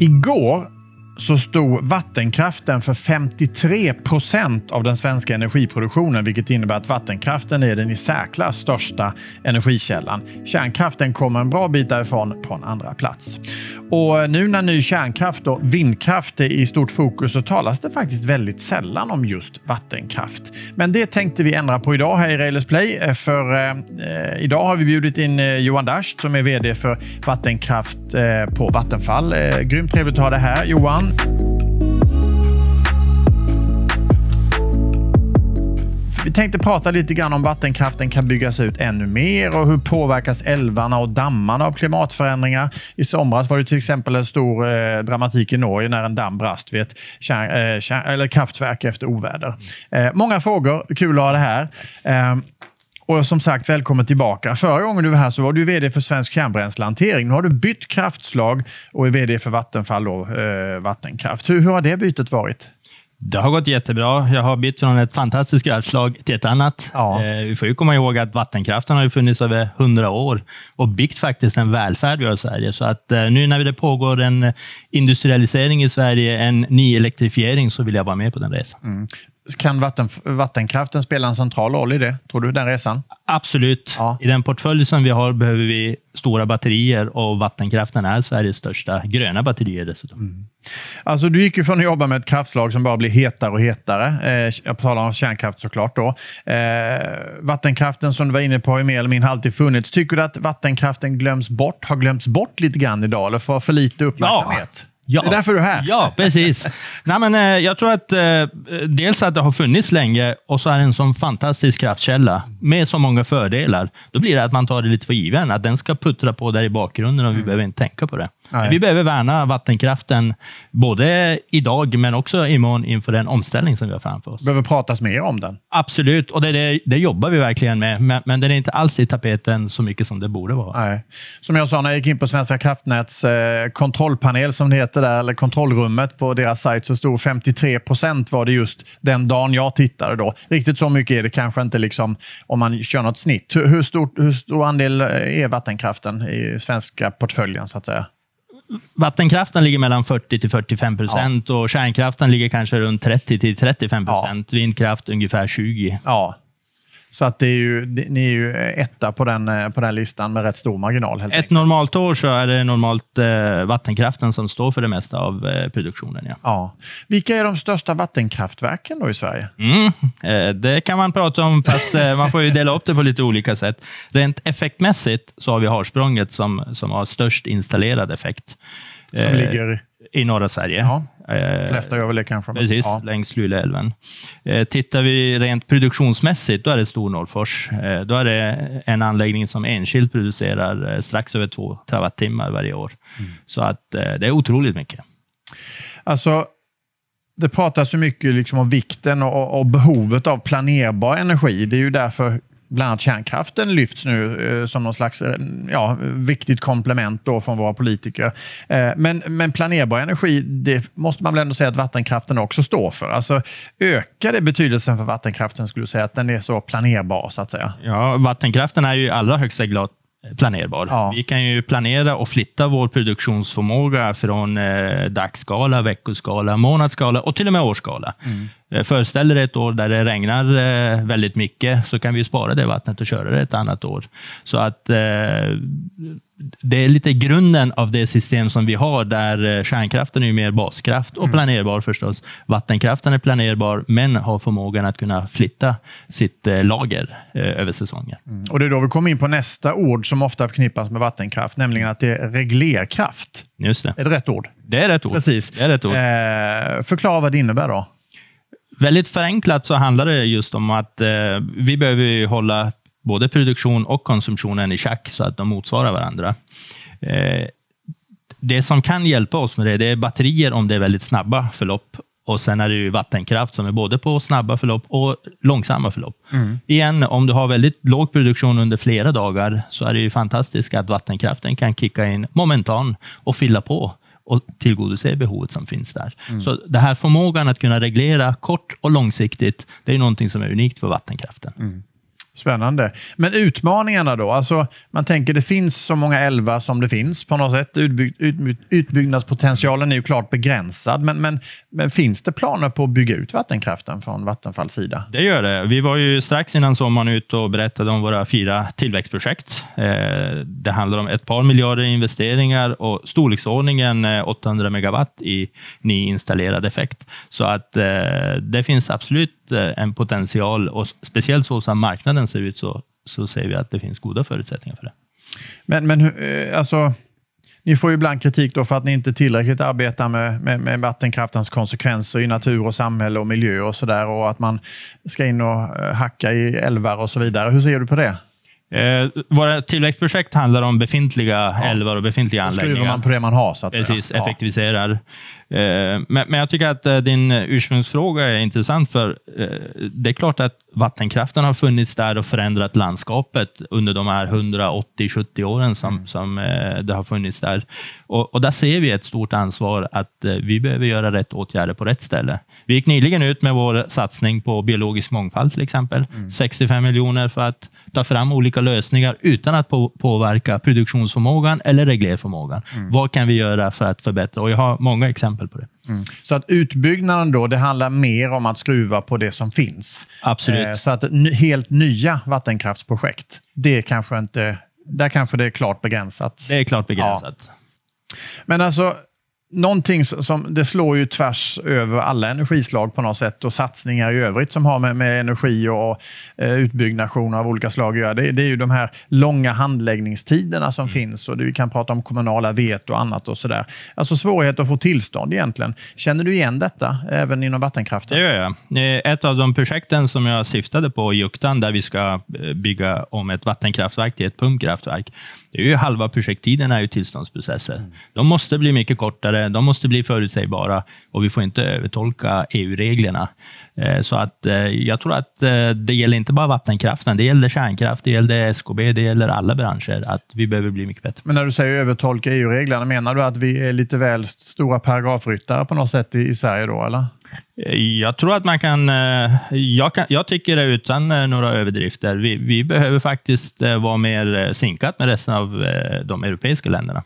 Igår så stod vattenkraften för 53% av den svenska energiproduktionen, vilket innebär att vattenkraften är den i särklass största energikällan. Kärnkraften kommer en bra bit därifrån på en andra plats. Och nu när ny kärnkraft och vindkraft är i stort fokus så talas det faktiskt väldigt sällan om just vattenkraft. Men det tänkte vi ändra på idag här i Rejlers Play, för idag har vi bjudit in Johan Dasht som är vd för vattenkraft på Vattenfall. Grymt trevligt att ha det här, Johan. Vi tänkte prata lite grann om vattenkraften kan byggas ut ännu mer och hur påverkas älvarna och dammarna av klimatförändringar. I somras var det till exempel en stor dramatik i Norge när en damm brast vid ett kraftverk efter oväder. Många frågor, kul att ha det här. Och som sagt, välkommen tillbaka. Förra gången du var här så var du vd för Svensk Kärnbränslehantering. Nu har du bytt kraftslag och är vd för Vattenfall och vattenkraft. Hur har det bytet varit? Det har gått jättebra. Jag har bytt från ett fantastiskt kraftslag till ett annat. Ja. Vi får ju komma ihåg att vattenkraften har funnits över 100 år och byggt faktiskt en välfärd vi har i Sverige. Så att nu när det pågår en industrialisering i Sverige, en ny elektrifiering, så vill jag vara med på den resan. Mm. Kan vattenkraften spela en central roll i det, tror du, den resan? Absolut. Ja. I den portfölj som vi har behöver vi stora batterier och vattenkraften är Sveriges största gröna batterier dessutom. Mm. Alltså du gick ju från att jobba med ett kraftslag som bara blir hetare och hetare. Jag talar om kärnkraft såklart då. Vattenkraften som du var inne på i mer eller mindre alltid funnits. Tycker du att vattenkraften har glömts bort lite grann idag eller får för lite uppmärksamhet? Ja. Ja. Det är därför du är här. Ja, precis. Nej, men, jag tror att dels att det har funnits länge och så är det en sån fantastisk kraftkälla med så många fördelar. Då blir det att man tar det lite för given, att den ska puttra på där i bakgrunden och vi behöver inte tänka på det. Nej. Vi behöver värna vattenkraften både idag men också imorgon inför den omställning som vi har framför oss. Behöver pratas mer om den. Absolut, och det jobbar vi verkligen med. Men den är inte alls i tapeten så mycket som det borde vara. Nej. Som jag sa när jag gick in på Svenska kraftnäts kontrollpanel som det heter, där, eller kontrollrummet på deras sajt, så stod 53% var det just den dagen jag tittade då. Riktigt så mycket är det kanske inte liksom, om man kör något snitt. Hur stor andel är vattenkraften i svenska portföljen så att säga? Vattenkraften ligger mellan 40-45% och kärnkraften ligger kanske runt 30-35%. Ja. Vindkraft ungefär 20%. Ja. Så att ni är ju etta på den listan med rätt stor marginal. Helt enkelt. Ett normalt år så är det normalt vattenkraften som står för det mesta av produktionen. Ja. Ja. Vilka är de största vattenkraftverken då i Sverige? Det kan man prata om, fast man får ju dela upp det på lite olika sätt. Rent effektmässigt så har vi Härsprånget som har störst installerad effekt. Som ligger i norra Sverige. Ja. Flesta gör väl det kanske. Precis, ja. Längs Luleälven. Tittar vi rent produktionsmässigt, då är det stor Norrfors. Då är det en anläggning som enskilt producerar strax över 2 terawattimmar varje år. Mm. Så att det är otroligt mycket. Alltså, det pratas ju mycket liksom om vikten och behovet av planerbar energi. Det är ju därför bland annat kärnkraften lyfts nu som någon slags viktigt komplement då från våra politiker. Men planerbar energi, det måste man väl ändå säga att vattenkraften också står för. Alltså ökar det betydelsen för vattenkraften, skulle du säga, att den är så planerbar så att säga? Ja, vattenkraften är ju i allra högsta grad planerbar. Ja. Vi kan ju planera och flytta vår produktionsförmåga från dagsskala, veckoskala, månadsskala och till och med årsskala. Mm. Föreställer ett år där det regnar väldigt mycket så kan vi spara det vattnet och köra det ett annat år. Så att det är lite grunden av det system som vi har där kärnkraften är mer baskraft och planerbar förstås. Vattenkraften är planerbar men har förmågan att kunna flytta sitt lager över säsonger. Mm. Och det är då vi kommer in på nästa ord som ofta förknippas med vattenkraft, nämligen att det är reglerkraft. Just det. Är det rätt ord? Det är rätt ord. Precis. Det är rätt ord. Förklara vad det innebär då. Väldigt förenklat så handlar det just om att vi behöver hålla både produktion och konsumtionen i schack så att de motsvarar varandra. Det som kan hjälpa oss med det är batterier om det är väldigt snabba förlopp. Och sen är det ju vattenkraft som är både på snabba förlopp och långsamma förlopp. Mm. Igen, om du har väldigt låg produktion under flera dagar så är det ju fantastiskt att vattenkraften kan kicka in momentan och fylla på och tillgodose behovet som finns där. Mm. Så det här förmågan att kunna reglera kort och långsiktigt, det är någonting som är unikt för vattenkraften. Mm. Spännande. Men utmaningarna då? Alltså, man tänker det finns så många älvar som det finns på något sätt. Utbyggnadspotentialen är ju klart begränsad. Men finns det planer på att bygga ut vattenkraften från Vattenfalls sida? Det gör det. Vi var ju strax innan sommaren ut och berättade om våra 4 tillväxtprojekt. Det handlar om ett par miljarder investeringar och storleksordningen 800 megawatt i nyinstallerad effekt. Så att det finns absolut en potential, och speciellt så som marknaden ser ut så ser vi att det finns goda förutsättningar för det. Men alltså, ni får ju ibland kritik då för att ni inte tillräckligt arbetar med vattenkraftens konsekvenser i natur och samhälle och miljö och sådär, och att man ska in och hacka i älvar och så vidare. Hur ser du på det? Våra tillväxtprojekt handlar om befintliga älvar och befintliga anläggningar. Skriver man på det man har, så att säga. Precis, effektiviserar. Men jag tycker att din ursprungsfråga är intressant, för det är klart att vattenkraften har funnits där och förändrat landskapet under de här 180-70 åren som det har funnits där. Och där ser vi ett stort ansvar att vi behöver göra rätt åtgärder på rätt ställe. Vi gick nyligen ut med vår satsning på biologisk mångfald till exempel. 65 miljoner för att ta fram olika lösningar utan att påverka produktionsförmågan eller reglerförmågan. Vad kan vi göra för att förbättra? Och jag har många exempel på det. Så att utbyggnaden då, det handlar mer om att skruva på det som finns. Absolut. Så att helt nya vattenkraftsprojekt, där kanske det är klart begränsat. Det är klart begränsat. Ja. Men alltså, någonting som det slår ju tvärs över alla energislag på något sätt, och satsningar i övrigt som har med energi och utbyggnationer av olika slag att göra. Det är ju de här långa handläggningstiderna som finns, och vi kan prata om kommunala veto och annat och sådär. Alltså svårighet att få tillstånd egentligen. Känner du igen detta även inom vattenkraften? Det gör jag. Ett av de projekten som jag syftade på, Juktan, där vi ska bygga om ett vattenkraftverk till ett pumpkraftverk. Det är ju halva projekttiden är ju tillståndsprocesser. De måste bli mycket kortare. De måste bli förutsägbara, och vi får inte övertolka EU-reglerna. Så att jag tror att det gäller inte bara vattenkraften, det gäller kärnkraft, det gäller SKB, det gäller alla branscher, att vi behöver bli mycket bättre. Men när du säger övertolka EU-reglerna, menar du att vi är lite väl stora paragrafryttare på något sätt i Sverige då, eller? Jag tror att man kan... Jag tycker det utan några överdrifter. Vi behöver faktiskt vara mer synkat med resten av de europeiska länderna.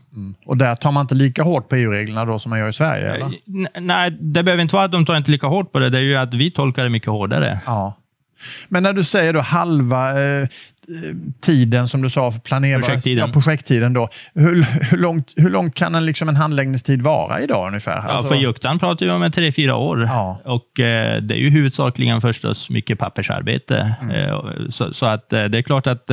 Och där tar man inte lika hårt på EU-reglerna då som man gör i Sverige, eller? Nej, det behöver inte vara att de tar inte lika hårt på det. Det är ju att vi tolkar det mycket hårdare. Ja. Men när du säger då halva tiden som du sa för planerbara projekttiden då, hur långt kan en handläggningstid vara idag ungefär? Ja, alltså, för Juktan pratar vi om 3-4 år. Ja. Och det är ju huvudsakligen förstås mycket pappersarbete. Så att det är klart att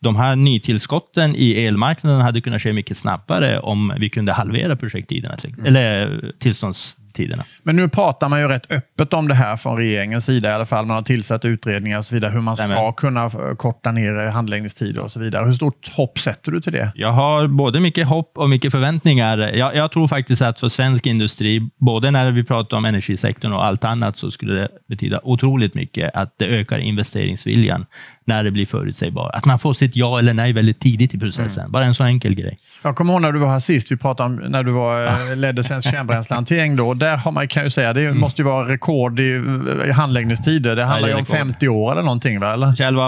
de här nytillskotten i elmarknaden hade kunnat ske mycket snabbare om vi kunde halvera projekttiderna eller tillståndstiderna. Men nu pratar man ju rätt öppet om det här från regeringens sida i alla fall. Man har tillsatt utredningar och så vidare, hur man ska kunna korta ner handläggningstider och så vidare. Hur stort hopp sätter du till det? Jag har både mycket hopp och mycket förväntningar. Jag tror faktiskt att för svensk industri, både när vi pratar om energisektorn och allt annat, så skulle det betyda otroligt mycket att det ökar investeringsviljan när det blir förutsägbart. Att man får sitt ja eller nej väldigt tidigt i processen. Bara en så enkel grej. Jag kommer ihåg när du var här sist, vi pratade om när du ledde Svensk Kärnbränslehantering då. Där har man, kan ju säga, det måste ju vara rekord i handläggningstider. Det handlar ju om 50 år eller någonting, va? Eller? Själva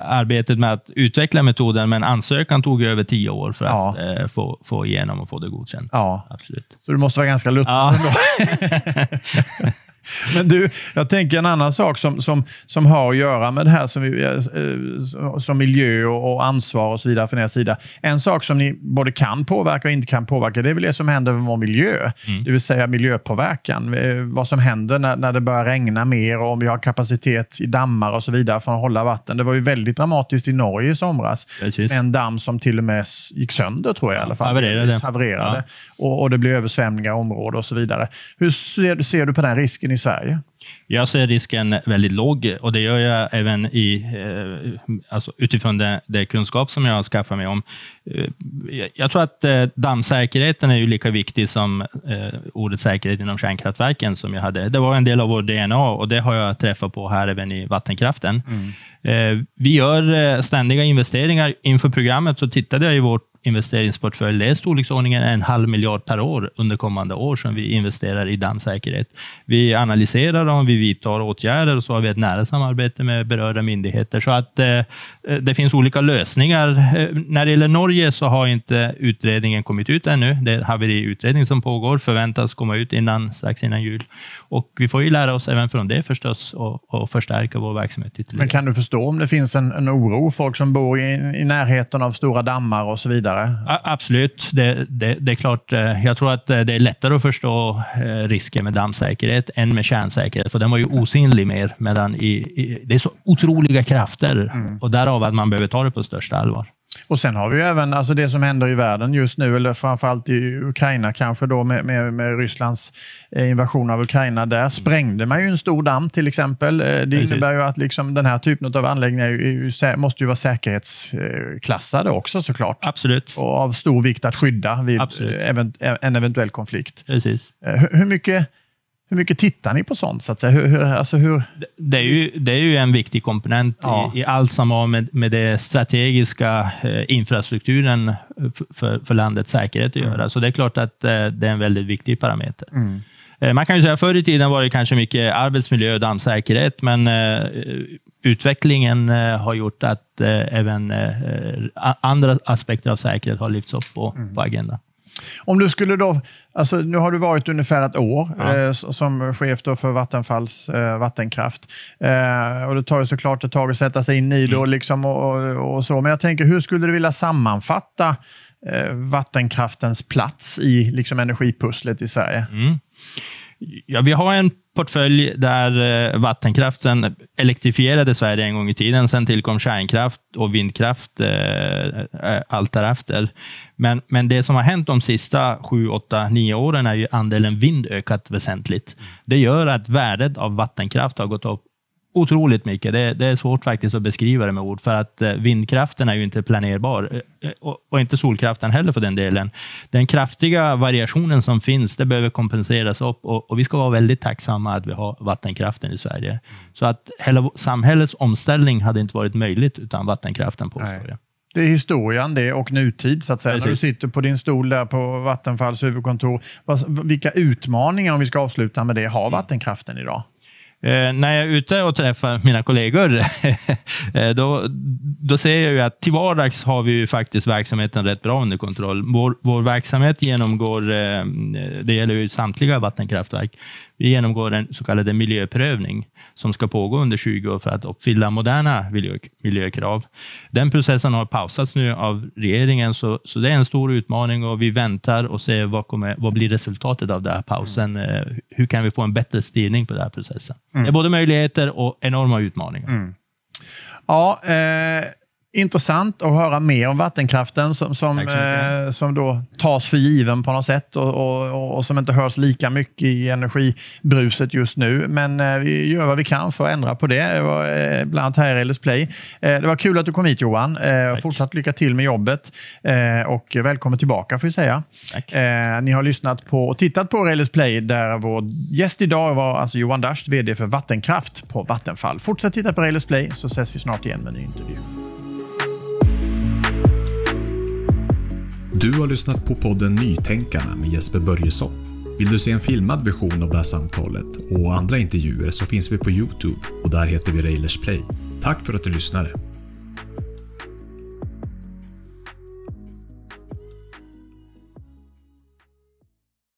arbetet med att utveckla metoden, men ansökan tog över 10 år för att få igenom och få det godkänt. Ja, absolut. Så du måste vara ganska luttrad ändå. Men du, jag tänker en annan sak som har att göra med det här som miljö och ansvar och så vidare från er sida. En sak som ni både kan påverka och inte kan påverka, det är väl det som händer med vår miljö. Det vill säga miljöpåverkan. Vad som händer när det börjar regna mer, och om vi har kapacitet i dammar och så vidare för att hålla vatten. Det var ju väldigt dramatiskt i Norge i somras. Precis. En damm som till och med gick sönder, tror jag i alla fall. Havererade. Ja. Och det blev översvämningar i områden och så vidare. Hur ser du på den risken i Sverige? Jag ser risken väldigt låg, och det gör jag även utifrån det kunskap som jag har skaffat mig om. Jag tror att dammsäkerheten är ju lika viktig som ordet säkerhet inom kärnkraftverken som jag hade. Det var en del av vår DNA, och det har jag träffat på här även i vattenkraften. Vi gör ständiga investeringar. Inför programmet så tittade jag i vårt investeringsportfölj. Det är storleksordningen 1,5 miljard per år under kommande år som vi investerar i dammsäkerhet. Vi analyserar dem, vi vidtar åtgärder och så har vi ett nära samarbete med berörda myndigheter. Så att det finns olika lösningar. När det gäller Norge så har inte utredningen kommit ut ännu. Det är en haveriutredning som pågår, förväntas komma ut strax innan jul. Och vi får ju lära oss även från det förstås och förstärka vår verksamhet ytterligare. Men kan du förstå om det finns en oro, folk som bor i närheten av stora dammar och så vidare? Absolut, det är klart. Jag tror att det är lättare att förstå risker med dammsäkerhet än med kärnsäkerhet, för den var ju osynlig mer, medan det är så otroliga krafter och därav att man behöver ta det på största allvar. Och sen har vi ju även alltså det som händer i världen just nu, eller framförallt i Ukraina kanske då med Rysslands invasion av Ukraina. Där sprängde man ju en stor damm till exempel. Det innebär ju att liksom den här typen av anläggningar måste ju vara säkerhetsklassade också såklart. Absolut. Och av stor vikt att skydda vid en eventuell konflikt. Precis. Hur mycket tittar ni på sånt? Så att säga? Det är ju en viktig komponent i allt som har med den strategiska infrastrukturen för landets säkerhet att göra. Så det är klart att det är en väldigt viktig parameter. Mm. Man kan ju säga att förr i tiden var det kanske mycket arbetsmiljö och dammsäkerhet, men utvecklingen har gjort att även andra aspekter av säkerhet har lyfts upp på agendan. Om du skulle då, alltså nu har du varit ungefär ett år som chef då för Vattenfalls vattenkraft. Och det tar ju såklart ett tag att sätta sig in i då liksom och så. Men jag tänker, hur skulle du vilja sammanfatta vattenkraftens plats i liksom energipusslet i Sverige? Mm. Ja, vi har en portfölj där vattenkraften elektrifierade Sverige en gång i tiden. Sen tillkom kärnkraft och vindkraft allt därefter. Men det som har hänt de sista 7, 8, 9 åren är ju andelen vind ökat väsentligt. Det gör att värdet av vattenkraft har gått upp otroligt mycket. Det är svårt faktiskt att beskriva det med ord, för att vindkraften är ju inte planerbar och inte solkraften heller för den delen. Den kraftiga variationen som finns, det behöver kompenseras upp och vi ska vara väldigt tacksamma att vi har vattenkraften i Sverige. Så att hela samhällets omställning hade inte varit möjligt utan vattenkraften på Sverige. Det är historien det och nutid så att säga. När du sitter på din stol där på Vattenfalls huvudkontor, vilka utmaningar, om vi ska avsluta med det, har vattenkraften idag? När jag är ute och träffar mina kollegor då ser jag ju att till vardags har vi ju faktiskt verksamheten rätt bra under kontroll. Vår verksamhet genomgår, det gäller ju samtliga vattenkraftverk, vi genomgår en så kallad miljöprövning som ska pågå under 20 år för att uppfylla moderna miljökrav. Den processen har pausats nu av regeringen, så det är en stor utmaning och vi väntar och ser vad blir resultatet av den här pausen. Hur kan vi få en bättre styrning på den här processen? Det är både möjligheter och enorma utmaningar. Intressant att höra mer om vattenkraften som då tas för given på något sätt och som inte hörs lika mycket i energibruset just nu. Men vi gör vad vi kan för att ändra på det, bland annat här i Rejlers Play. Det var kul att du kom hit, Johan. Fortsatt lycka till med jobbet och välkommen tillbaka får jag säga. Ni har lyssnat på och tittat på Rejlers Play, där vår gäst idag var alltså Johan Dasht, vd för Vattenkraft på Vattenfall. Fortsätt titta på Rejlers Play, så ses vi snart igen med en ny intervju. Du har lyssnat på podden Nytänkarna med Jesper Börjesson. Vill du se en filmad version av det här samtalet och andra intervjuer så finns vi på Youtube och där heter vi Rejlers Play. Tack för att du lyssnade!